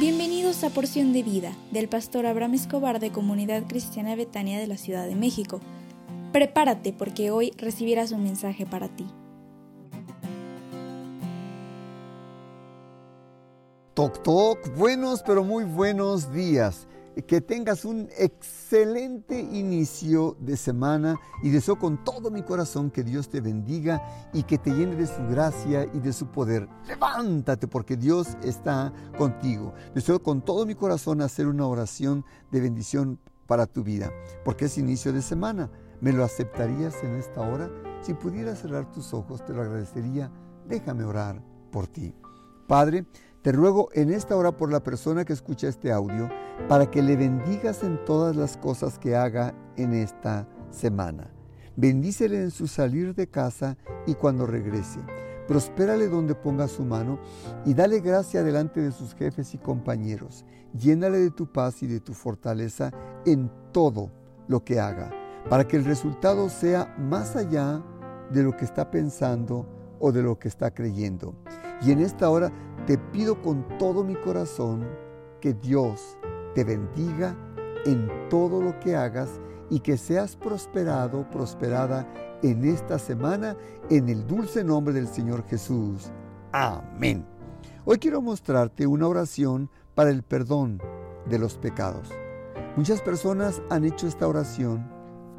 Bienvenidos a Porción de Vida, del pastor Abraham Escobar de Comunidad Cristiana Betania de la Ciudad de México. Prepárate porque hoy recibirás un mensaje para ti. Toc toc, buenos pero muy buenos días. Que tengas un excelente inicio de semana y deseo con todo mi corazón que Dios te bendiga y que te llene de su gracia y de su poder. Levántate porque Dios está contigo. Deseo con todo mi corazón hacer una oración de bendición para tu vida, porque es inicio de semana. ¿Me lo aceptarías en esta hora? Si pudieras cerrar tus ojos, te lo agradecería. Déjame orar por ti. Padre, te ruego en esta hora por la persona que escucha este audio, para que le bendigas en todas las cosas que haga en esta semana. Bendícele en su salir de casa y cuando regrese. Prospérale donde ponga su mano y dale gracia delante de sus jefes y compañeros. Llénale de tu paz y de tu fortaleza en todo lo que haga, para que el resultado sea más allá de lo que está pensando o de lo que está creyendo. Y en esta hora te pido con todo mi corazón que Dios te bendiga en todo lo que hagas y que seas prosperado, prosperada en esta semana, en el dulce nombre del Señor Jesús. Amén. Hoy quiero mostrarte una oración para el perdón de los pecados. Muchas personas han hecho esta oración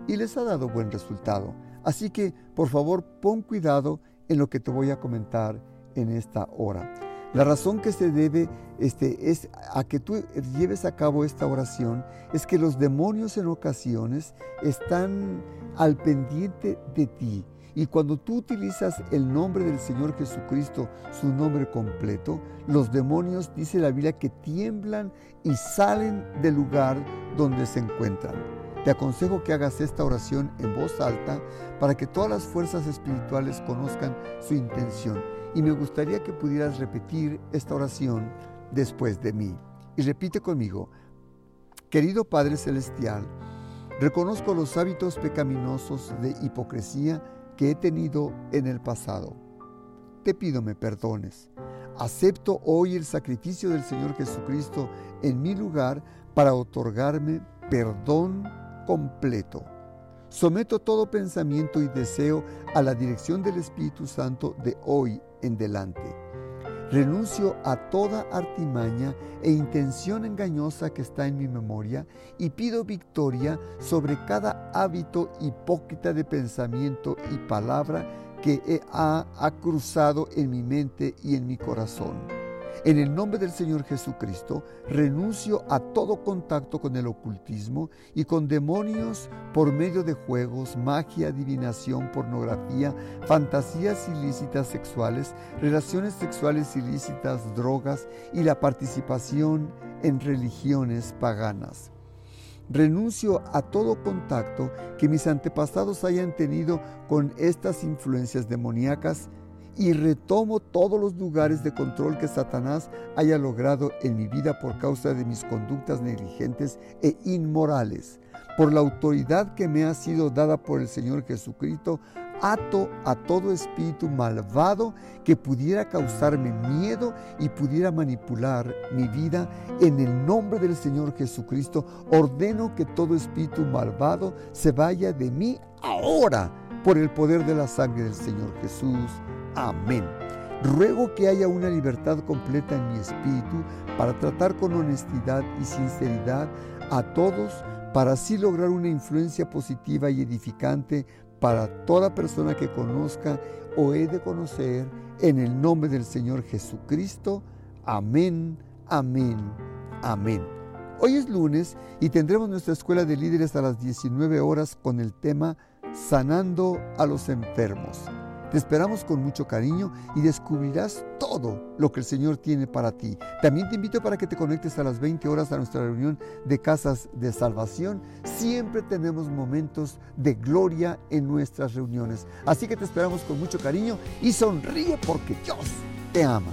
y les ha dado buen resultado. Así que, por favor, pon cuidado en lo que te voy a comentar en esta hora. La razón que se debe es a que tú lleves a cabo esta oración, es que los demonios en ocasiones están al pendiente de ti. Y cuando tú utilizas el nombre del Señor Jesucristo, su nombre completo, los demonios, dice la Biblia, que tiemblan y salen del lugar donde se encuentran. Te aconsejo que hagas esta oración en voz alta para que todas las fuerzas espirituales conozcan su intención. Y me gustaría que pudieras repetir esta oración después de mí. Y repite conmigo. Querido Padre Celestial, reconozco los hábitos pecaminosos de hipocresía que he tenido en el pasado. Te pido me perdones. Acepto hoy el sacrificio del Señor Jesucristo en mi lugar para otorgarme perdón completo. Someto todo pensamiento y deseo a la dirección del Espíritu Santo de hoy en delante. Renuncio a toda artimaña e intención engañosa que está en mi memoria y pido victoria sobre cada hábito hipócrita de pensamiento y palabra que ha cruzado en mi mente y en mi corazón. En el nombre del Señor Jesucristo, renuncio a todo contacto con el ocultismo y con demonios por medio de juegos, magia, adivinación, pornografía, fantasías ilícitas sexuales, relaciones sexuales ilícitas, drogas y la participación en religiones paganas. Renuncio a todo contacto que mis antepasados hayan tenido con estas influencias demoníacas y retomo todos los lugares de control que Satanás haya logrado en mi vida por causa de mis conductas negligentes e inmorales. Por la autoridad que me ha sido dada por el Señor Jesucristo, ato a todo espíritu malvado que pudiera causarme miedo y pudiera manipular mi vida. En el nombre del Señor Jesucristo, ordeno que todo espíritu malvado se vaya de mí ahora por el poder de la sangre del Señor Jesús. Amén. Ruego que haya una libertad completa en mi espíritu para tratar con honestidad y sinceridad a todos, para así lograr una influencia positiva y edificante para toda persona que conozca o he de conocer, en el nombre del Señor Jesucristo. Amén, amén, amén. Hoy es lunes y tendremos nuestra Escuela de Líderes a las 19 horas con el tema Sanando a los Enfermos. Te esperamos con mucho cariño y descubrirás todo lo que el Señor tiene para ti. También te invito para que te conectes a las 20 horas a nuestra reunión de Casas de Salvación. Siempre tenemos momentos de gloria en nuestras reuniones. Así que te esperamos con mucho cariño y sonríe porque Dios te ama.